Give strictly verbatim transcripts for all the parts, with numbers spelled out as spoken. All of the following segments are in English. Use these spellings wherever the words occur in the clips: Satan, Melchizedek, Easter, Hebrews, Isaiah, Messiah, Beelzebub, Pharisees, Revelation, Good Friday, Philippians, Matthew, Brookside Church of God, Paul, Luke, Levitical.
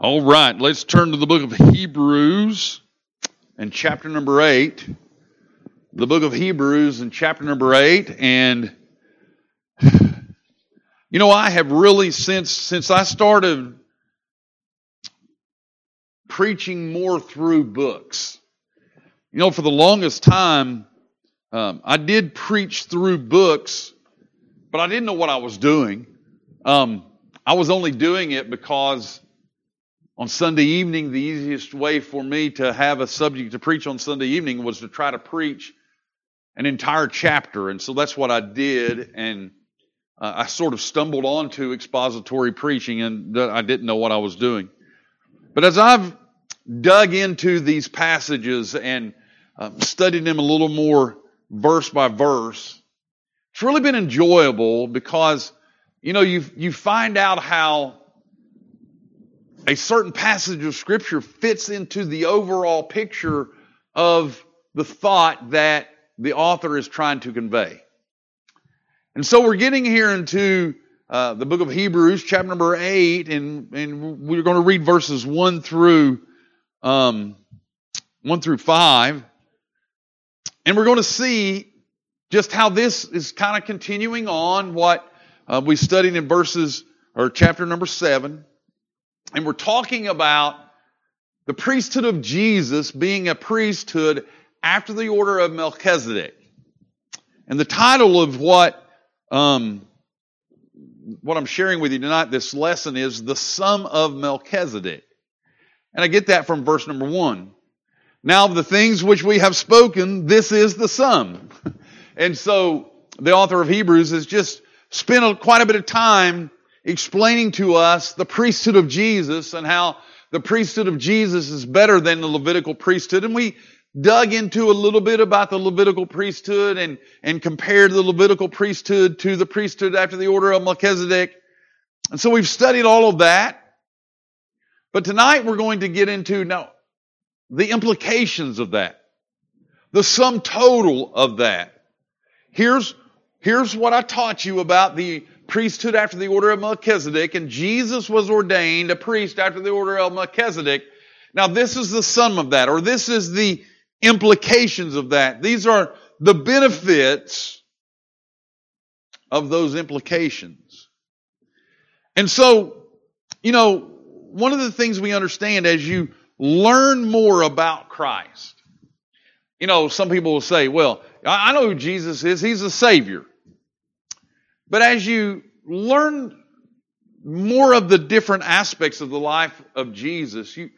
All right, let's turn to the book of Hebrews and chapter number eight. The book of Hebrews and chapter number eight. And, you know, I have really, since, since I started preaching more through books, you know, for the longest time, um, I did preach through books, but I didn't know what I was doing. Um, I was only doing it because on Sunday evening, the easiest way for me to have a subject to preach on Sunday evening was to try to preach an entire chapter. And so that's what I did. And uh, I sort of stumbled onto expository preaching, and th- I didn't know what I was doing. But as I've dug into these passages and uh, studied them a little more verse by verse, it's really been enjoyable because, you know, you you find out how a certain passage of Scripture fits into the overall picture of the thought that the author is trying to convey. And so we're getting here into uh, the book of Hebrews, chapter number eight, and, and we're going to read verses one through um, one through five, and we're going to see just how this is kind of continuing on what uh, we studied in verses or chapter number seven. And we're talking about the priesthood of Jesus being a priesthood after the order of Melchizedek. And the title of what um, what I'm sharing with you tonight, this lesson, is The Sum of Melchizedek. And I get that from verse number one. Now of the things which we have spoken, this is the sum. And so the author of Hebrews has just spent quite a bit of time explaining to us the priesthood of Jesus and how the priesthood of Jesus is better than the Levitical priesthood. And we dug into a little bit about the Levitical priesthood and, and compared the Levitical priesthood to the priesthood after the order of Melchizedek. And so we've studied all of that. But tonight we're going to get into now the implications of that, the sum total of that. Here's, here's what I taught you about the priesthood after the order of Melchizedek, and Jesus was ordained a priest after the order of Melchizedek. Now this is the sum of that, or this is the implications of that. These are the benefits of those implications. And so, you know, one of the things we understand as you learn more about Christ, you know, some people will say, well, I know who Jesus is, he's the Savior. But as you learn more of the different aspects of the life of Jesus, you,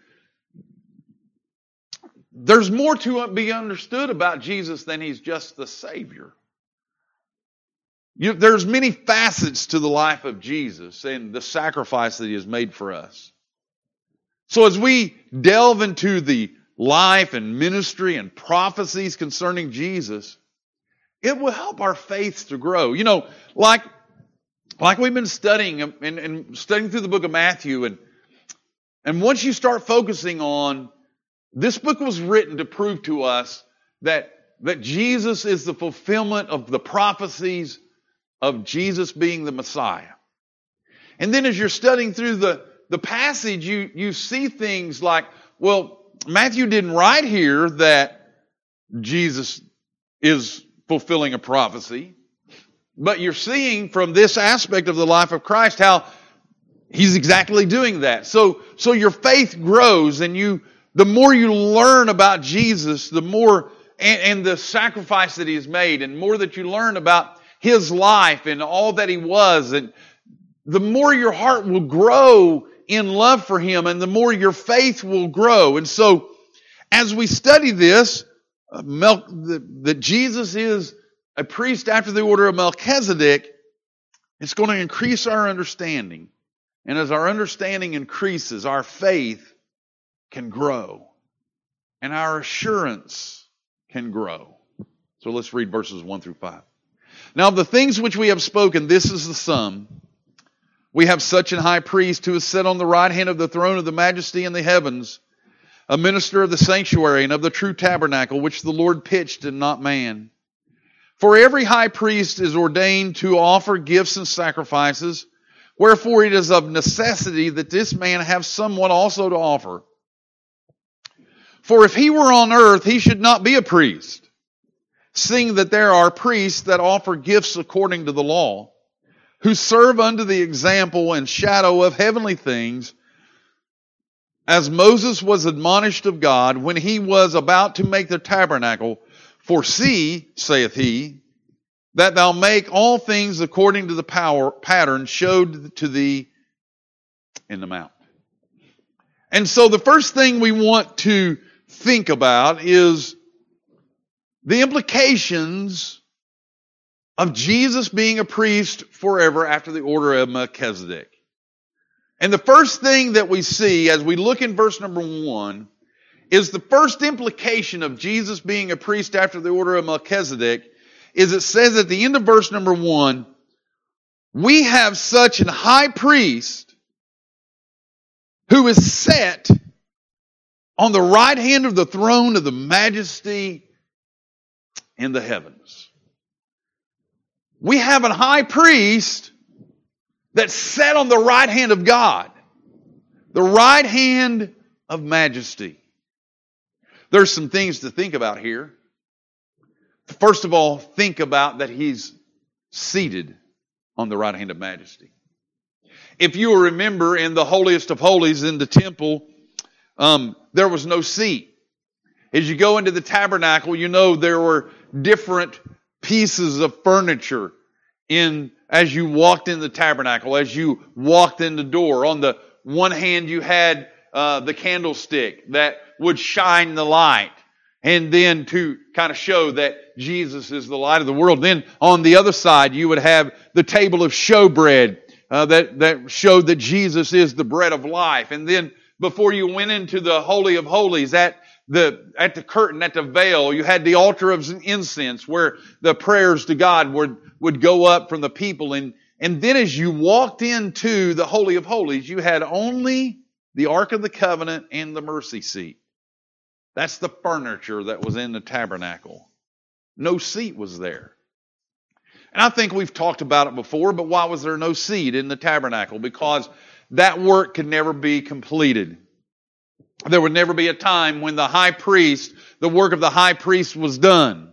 there's more to be understood about Jesus than he's just the Savior. You, there's many facets to the life of Jesus and the sacrifice that he has made for us. So as we delve into the life and ministry and prophecies concerning Jesus, it will help our faith to grow. You know, like, like we've been studying and, and studying through the book of Matthew, and and once you start focusing on, this book was written to prove to us that, that Jesus is the fulfillment of the prophecies of Jesus being the Messiah. And then as you're studying through the, the passage, you, you see things like, well, Matthew didn't write here that Jesus is fulfilling a prophecy, but you're seeing from this aspect of the life of Christ how he's exactly doing that. So, so your faith grows, and you, the more you learn about Jesus, the more and, and the sacrifice that he has made, and more that you learn about his life and all that he was, and the more your heart will grow in love for him, and the more your faith will grow. And so, as we study this, Uh, Mel- that Jesus is a priest after the order of Melchizedek, it's going to increase our understanding. And as our understanding increases, our faith can grow. And our assurance can grow. So let's read verses one through five. Now of the things which we have spoken, this is the sum. We have such an high priest who is set on the right hand of the throne of the majesty in the heavens, a minister of the sanctuary and of the true tabernacle, which the Lord pitched and not man. For every high priest is ordained to offer gifts and sacrifices, Wherefore it is of necessity that this man have somewhat also to offer. For if he were on earth, he should not be a priest, seeing that there are priests that offer gifts according to the law, who serve unto the example and shadow of heavenly things, as Moses was admonished of God when he was about to make the tabernacle. For see, saith he, that thou make all things according to the power pattern showed to thee in the mount. And so the first thing we want to think about is the implications of Jesus being a priest forever after the order of Melchizedek. And the first thing that we see as we look in verse number one is the first implication of Jesus being a priest after the order of Melchizedek is it says at the end of verse number one, we have such an high priest who is set on the right hand of the throne of the majesty in the heavens. We have a high priest that's set on the right hand of God, the right hand of majesty. There's some things to think about here. First of all, think about that he's seated on the right hand of majesty. If you remember in the holiest of holies in the temple, um, there was no seat. As you go into the tabernacle, you know there were different pieces of furniture in as you walked in the tabernacle, as you walked in the door. On the one hand, you had uh, the candlestick that would shine the light, and then to kind of show that Jesus is the light of the world. Then on the other side, you would have the table of showbread uh, that, that showed that Jesus is the bread of life. And then before you went into the Holy of Holies, at the at the curtain, at the veil, you had the altar of incense where the prayers to God would, would go up from the people. And, and then as you walked into the Holy of Holies, you had only the Ark of the Covenant and the mercy seat. That's the furniture that was in the tabernacle. No seat was there. And I think we've talked about it before, but why was there no seat in the tabernacle? Because that work could never be completed. There would never be a time when the high priest, the work of the high priest was done.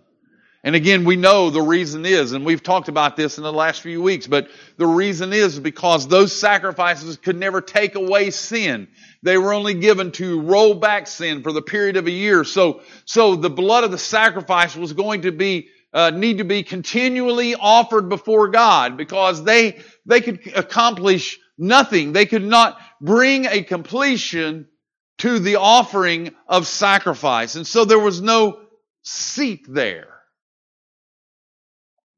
And again, we know the reason is, and we've talked about this in the last few weeks, but the reason is because those sacrifices could never take away sin. They were only given to roll back sin for the period of a year. So, so the blood of the sacrifice was going to be, uh, need to be continually offered before God because they, they could accomplish nothing. They could not bring a completion to the offering of sacrifice. And so there was no seat there.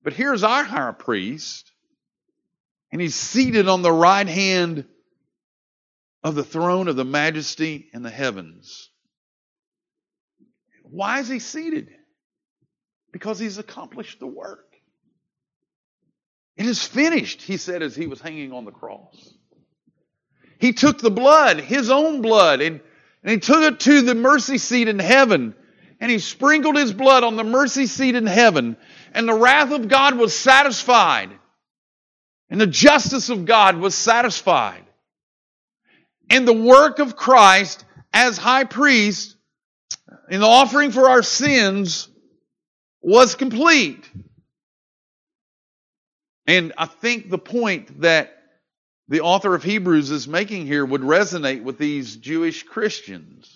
But here's our high priest, and he's seated on the right hand of the throne of the majesty in the heavens. Why is he seated? Because he's accomplished the work. It is finished, he said as he was hanging on the cross. He took the blood, his own blood, and, and he took it to the mercy seat in heaven. And he sprinkled his blood on the mercy seat in heaven. And the wrath of God was satisfied. And the justice of God was satisfied. And the work of Christ as high priest in the offering for our sins was complete. And I think the point that the author of Hebrews is making here would resonate with these Jewish Christians.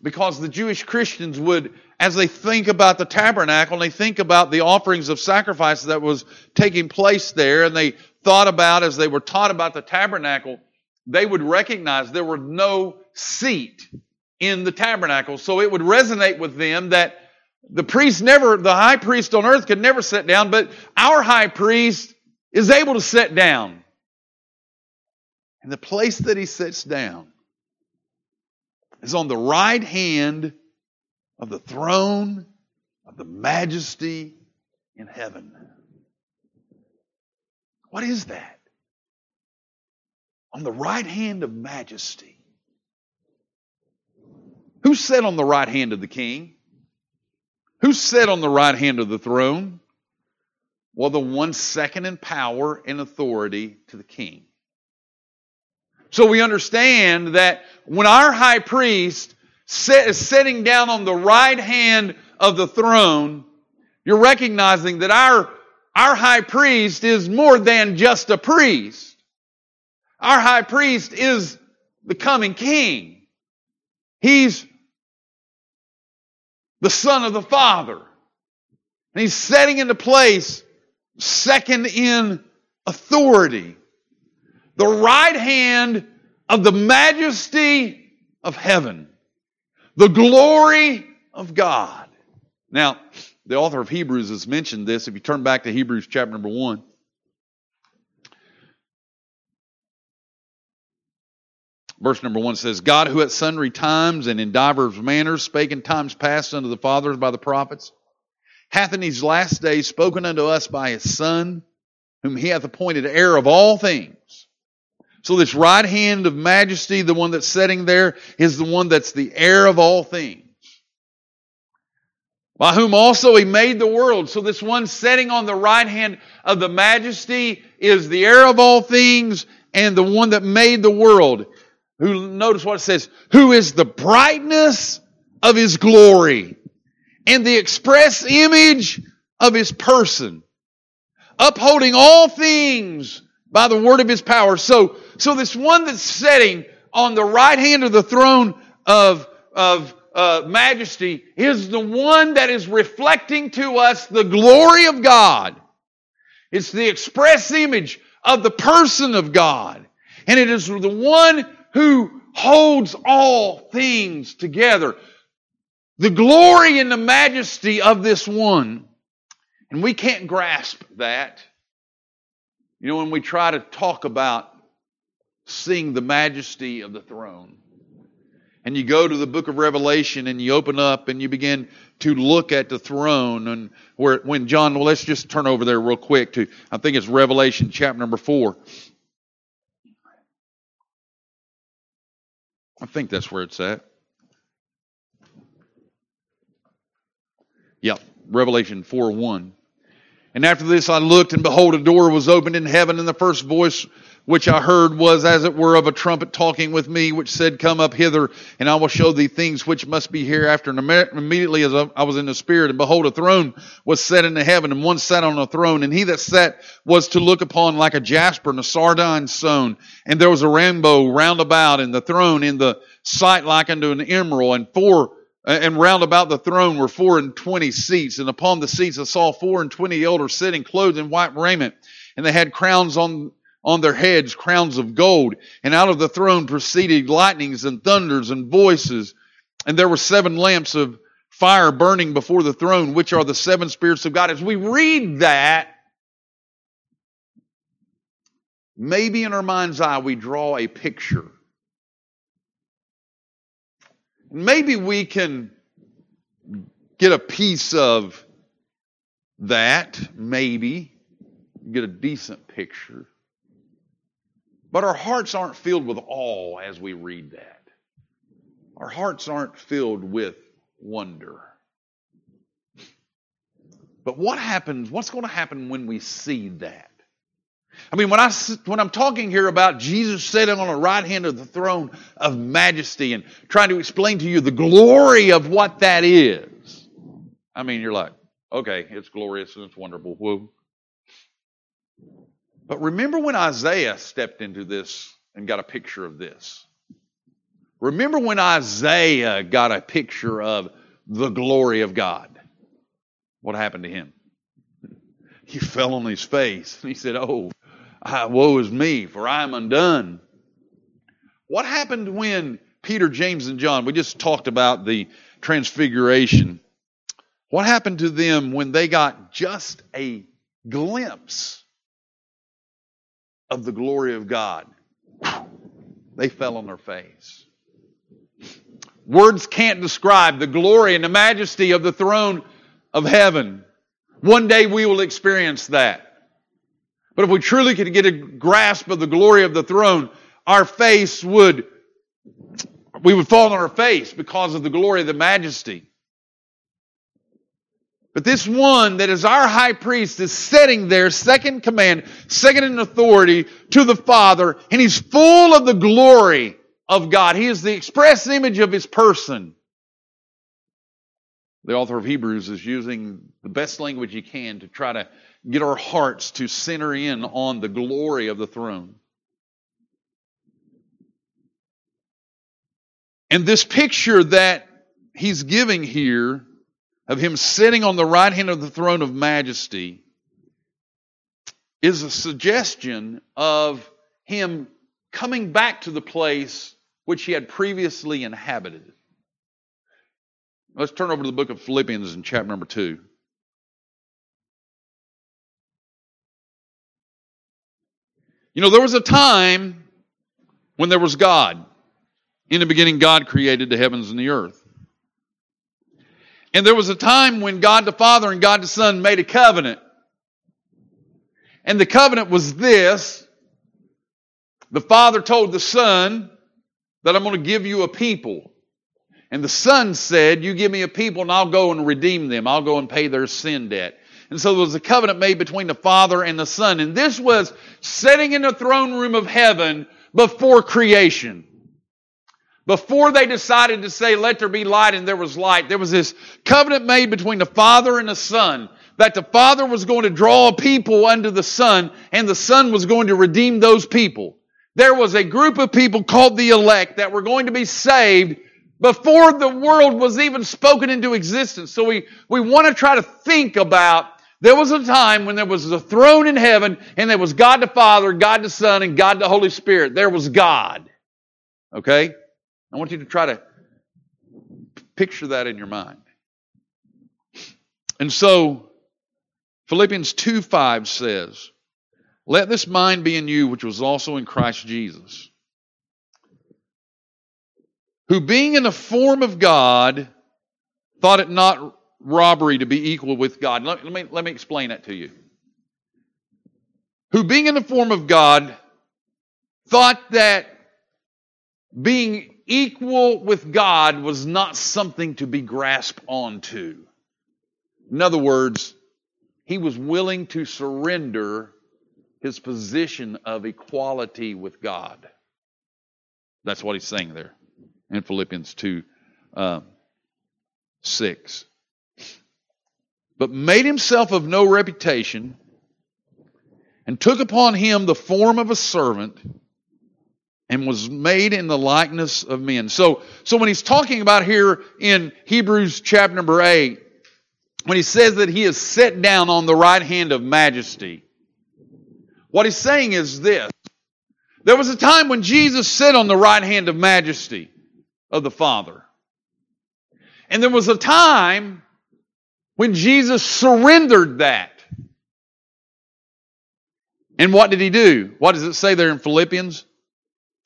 Because the Jewish Christians would, as they think about the tabernacle and they think about the offerings of sacrifice that was taking place there, and they thought about, as they were taught about the tabernacle, they would recognize there were no seat in the tabernacle. So it would resonate with them that the priest never, the high priest on earth could never sit down, but our high priest is able to sit down. And the place that he sits down is on the right hand of the throne of the majesty in heaven. What is that? On the right hand of majesty. Who sat on the right hand of the king? Who sat on the right hand of the throne? Well, the one second in power and authority to the king. So we understand that when our high priest is sitting down on the right hand of the throne, you're recognizing that our, our high priest is more than just a priest. Our high priest is the coming king. He's the Son of the Father. And he's setting into place second in authority. The right hand of the majesty of heaven. The glory of God. Now, the author of Hebrews has mentioned this. If you turn back to Hebrews chapter number one. Verse number one says, God who at sundry times and in divers manners spake in times past unto the fathers by the prophets, hath in these last days spoken unto us by his Son, whom he hath appointed heir of all things. So this right hand of majesty, the one that's sitting there, is the one that's the heir of all things. By whom also he made the world. So this one sitting on the right hand of the majesty is the heir of all things and the one that made the world. Who, notice what it says, who is the brightness of his glory and the express image of his person, upholding all things by the word of his power. So, so this one that's sitting on the right hand of the throne of, of uh, majesty is the one that is reflecting to us the glory of God. It's the express image of the person of God. And it is the one who holds all things together. The glory and the majesty of this one. And we can't grasp that. You know, when we try to talk about seeing the majesty of the throne, and you go to the book of Revelation and you open up and you begin to look at the throne, and where when John, well, let's just turn over there real quick to, I think it's Revelation chapter number four. I think that's where it's at. Yep, Revelation four one. And after this I looked, and behold, a door was opened in heaven, and the first voice which I heard was, as it were, of a trumpet talking with me, which said, Come up hither, and I will show thee things which must be hereafter. And immediately as I was in the Spirit, and behold, a throne was set in the heaven, and one sat on a throne. And he that sat was to look upon like a jasper and a sardine stone. And there was a rainbow round about, and the throne in the sight like unto an emerald, and four And round about the throne were four and twenty seats, and upon the seats I saw four and twenty elders sitting, clothed in white raiment, and they had crowns on, on their heads, crowns of gold. And out of the throne proceeded lightnings and thunders and voices. And there were seven lamps of fire burning before the throne, which are the seven spirits of God. As we read that, maybe in our mind's eye we draw a picture. Maybe we can get a piece of that, maybe, get a decent picture. But our hearts aren't filled with awe as we read that. Our hearts aren't filled with wonder. But what happens, what's going to happen when we see that? I mean, when, I, when I'm talking here about Jesus sitting on the right hand of the throne of majesty and trying to explain to you the glory of what that is, I mean, you're like, okay, it's glorious and it's wonderful. Whoa. But remember when Isaiah stepped into this and got a picture of this? Remember when Isaiah got a picture of the glory of God? What happened to him? He fell on his face and he said, oh, I, woe is me, for I am undone. What happened when Peter, James, and John, we just talked about the transfiguration. What happened to them when they got just a glimpse of the glory of God? They fell on their face. Words can't describe the glory and the majesty of the throne of heaven. One day we will experience that. But if we truly could get a grasp of the glory of the throne, our face would, we would fall on our face because of the glory of the majesty. But this one that is our high priest is sitting there, second command, second in authority to the Father, and he's full of the glory of God. He is the express image of his person. The author of Hebrews is using the best language he can to try to get our hearts to center in on the glory of the throne. And this picture that he's giving here of him sitting on the right hand of the throne of majesty is a suggestion of him coming back to the place which he had previously inhabited. Let's turn over to the book of Philippians in chapter number two. You know, there was a time when there was God. In the beginning, God created the heavens and the earth. And there was a time when God the Father and God the Son made a covenant. And the covenant was this. The Father told the Son that I'm going to give you a people. And the Son said, you give me a people and I'll go and redeem them. I'll go and pay their sin debt. And so there was a covenant made between the Father and the Son. And this was sitting in the throne room of heaven before creation. Before they decided to say, let there be light, and there was light, there was this covenant made between the Father and the Son that the Father was going to draw a people unto the Son, and the Son was going to redeem those people. There was a group of people called the elect that were going to be saved before the world was even spoken into existence. So we, we want to try to think about there was a time when there was a throne in heaven, and there was God the Father, God the Son, and God the Holy Spirit. There was God. Okay? I want you to try to picture that in your mind. And so, Philippians two five says, let this mind be in you, which was also in Christ Jesus, who being in the form of God, thought it not robbery to be equal with God. Let, let me, let me explain that to you. Who being in the form of God, thought that being equal with God was not something to be grasped onto. In other words, he was willing to surrender his position of equality with God. That's what he's saying there in Philippians two, um, six. But made himself of no reputation and took upon him the form of a servant, and was made in the likeness of men. So, so when he's talking about here in Hebrews chapter number eight, when he says that he is set down on the right hand of majesty, what he's saying is this. There was a time when Jesus sat on the right hand of majesty of the Father. And there was a time when Jesus surrendered that. And what did he do? What does it say there in Philippians?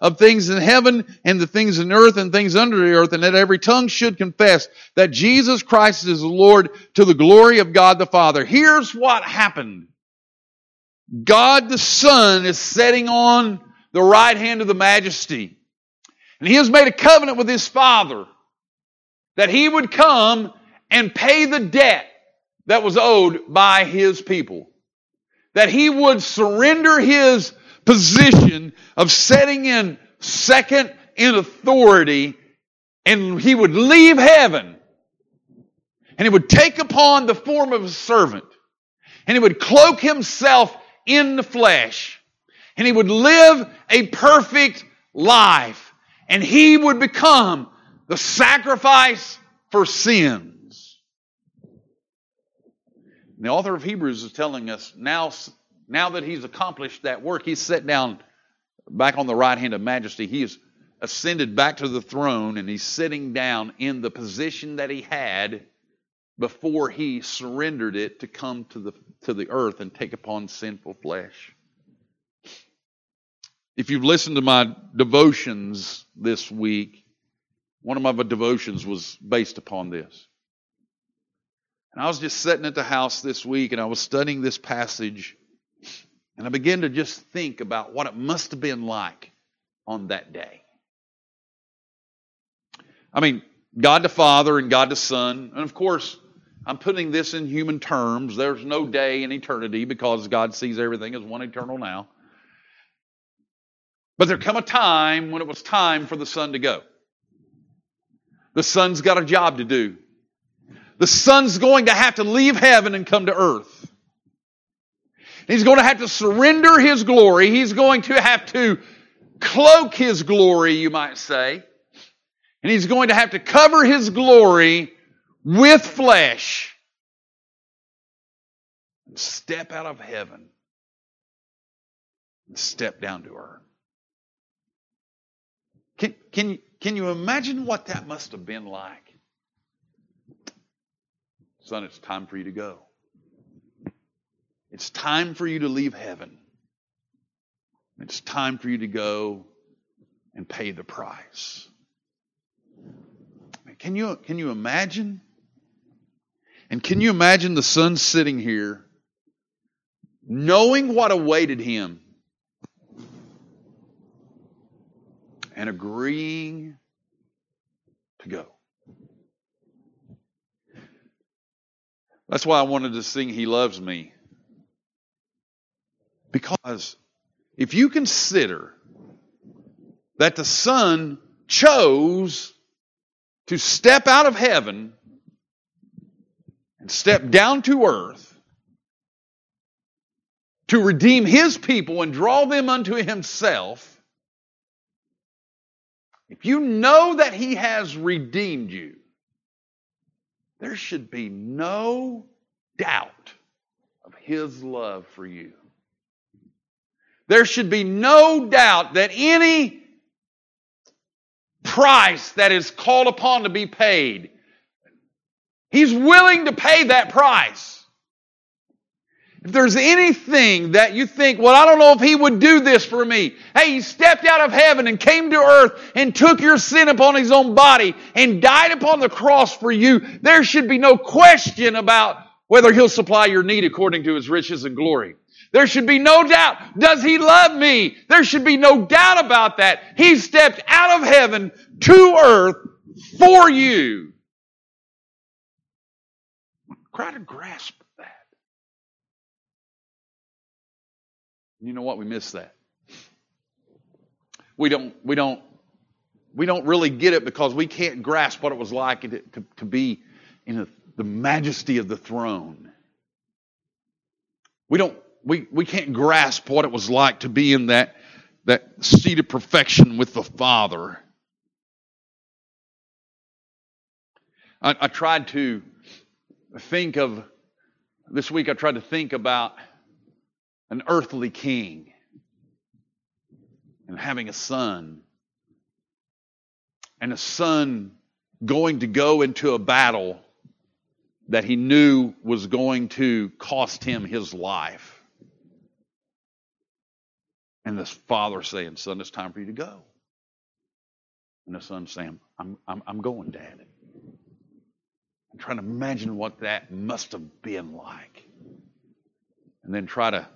of things in heaven, and the things in earth, and things under the earth, and that every tongue should confess that Jesus Christ is the Lord, to the glory of God the Father. Here's what happened. God the Son is sitting on the right hand of the majesty. And he has made a covenant with his Father that he would come and pay the debt that was owed by his people. That he would surrender his position of setting in second in authority, and he would leave heaven, and he would take upon the form of a servant, and he would cloak himself in the flesh, and he would live a perfect life, and he would become the sacrifice for sins. And the author of Hebrews is telling us now. Now that he's accomplished that work, he's sat down back on the right hand of majesty. He has ascended back to the throne, and he's sitting down in the position that he had before he surrendered it to come to the, to the earth and take upon sinful flesh. If you've listened to my devotions this week, one of my devotions was based upon this. And I was just sitting at the house this week, and I was studying this passage, and I began to just think about what it must have been like on that day. I mean, God the Father and God the Son, and of course, I'm putting this in human terms. There's no day in eternity because God sees everything as one eternal now. But there come a time when it was time for the son to go. The son's got a job to do. The son's going to have to leave heaven and come to earth. He's going to have to surrender his glory. He's going to have to cloak his glory, you might say. And he's going to have to cover his glory with flesh. And step out of heaven. And step down to earth. Can, can, can you imagine what that must have been like? Son, it's time for you to go. It's time for you to leave heaven. It's time for you to go and pay the price. Can you, can you imagine? And can you imagine the son sitting here, knowing what awaited him, and agreeing to go? That's why I wanted to sing He Loves Me. Because if you consider that the Son chose to step out of heaven and step down to earth to redeem His people and draw them unto Himself, if you know that He has redeemed you, there should be no doubt of His love for you. There should be no doubt that any price that is called upon to be paid, He's willing to pay that price. If there's anything that you think, well, I don't know if He would do this for me. Hey, He stepped out of heaven and came to earth and took your sin upon His own body and died upon the cross for you. There should be no question about whether He'll supply your need according to His riches and glory. There should be no doubt. Does He love me? There should be no doubt about that. He stepped out of heaven to earth for you. Try to grasp. You know what? We miss that. We don't. We don't. We don't really get it because we can't grasp what it was like to, to, to be in a, the majesty of the throne. We don't. We we can't grasp what it was like to be in that that seat of perfection with the Father. I, I tried to think of this week. I tried to think about an earthly king and having a son, and a son going to go into a battle that he knew was going to cost him his life. And this father saying, son, it's time for you to go. And the son saying, I'm, I'm, I'm going, Dad. I'm trying to imagine what that must have been like. And then try to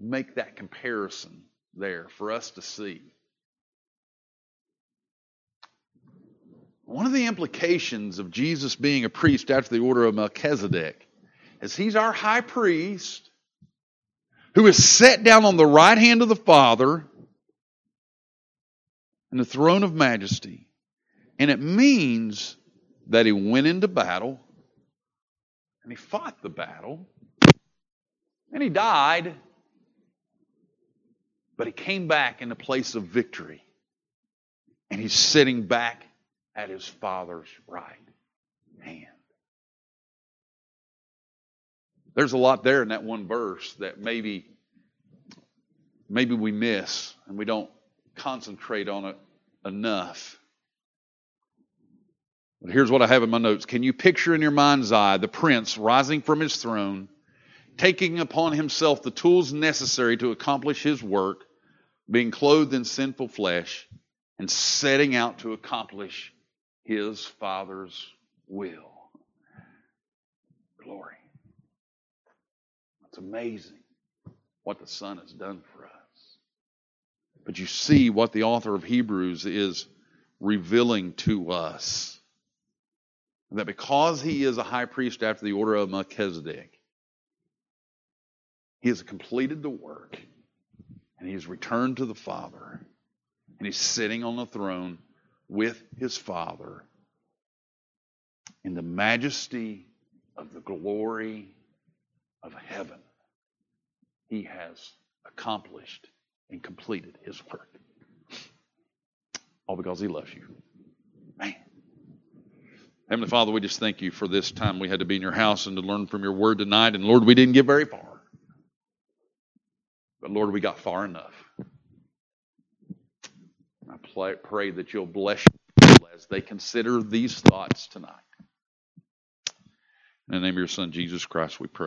make that comparison there for us to see. One of the implications of Jesus being a priest after the order of Melchizedek is He's our high priest who is set down on the right hand of the Father in the throne of majesty. And it means that He went into battle and He fought the battle and He died. But He came back in the place of victory. And He's sitting back at His Father's right hand. There's a lot there in that one verse that maybe, maybe we miss and we don't concentrate on it enough. But here's what I have in my notes. Can you picture in your mind's eye the prince rising from his throne, taking upon himself the tools necessary to accomplish his work, being clothed in sinful flesh, and setting out to accomplish his Father's will. Glory. It's amazing what the Son has done for us. But you see what the author of Hebrews is revealing to us. That because he is a high priest after the order of Melchizedek, he has completed the work, and he has returned to the Father, and he's sitting on the throne with his Father in the majesty of the glory of heaven. He has accomplished and completed his work. All because he loves you. Man. Heavenly Father, we just thank you for this time we had to be in your house and to learn from your word tonight. And Lord, we didn't get very far. But Lord, we got far enough. I pray, pray that you'll bless your people as they consider these thoughts tonight. In the name of your Son, Jesus Christ, we pray.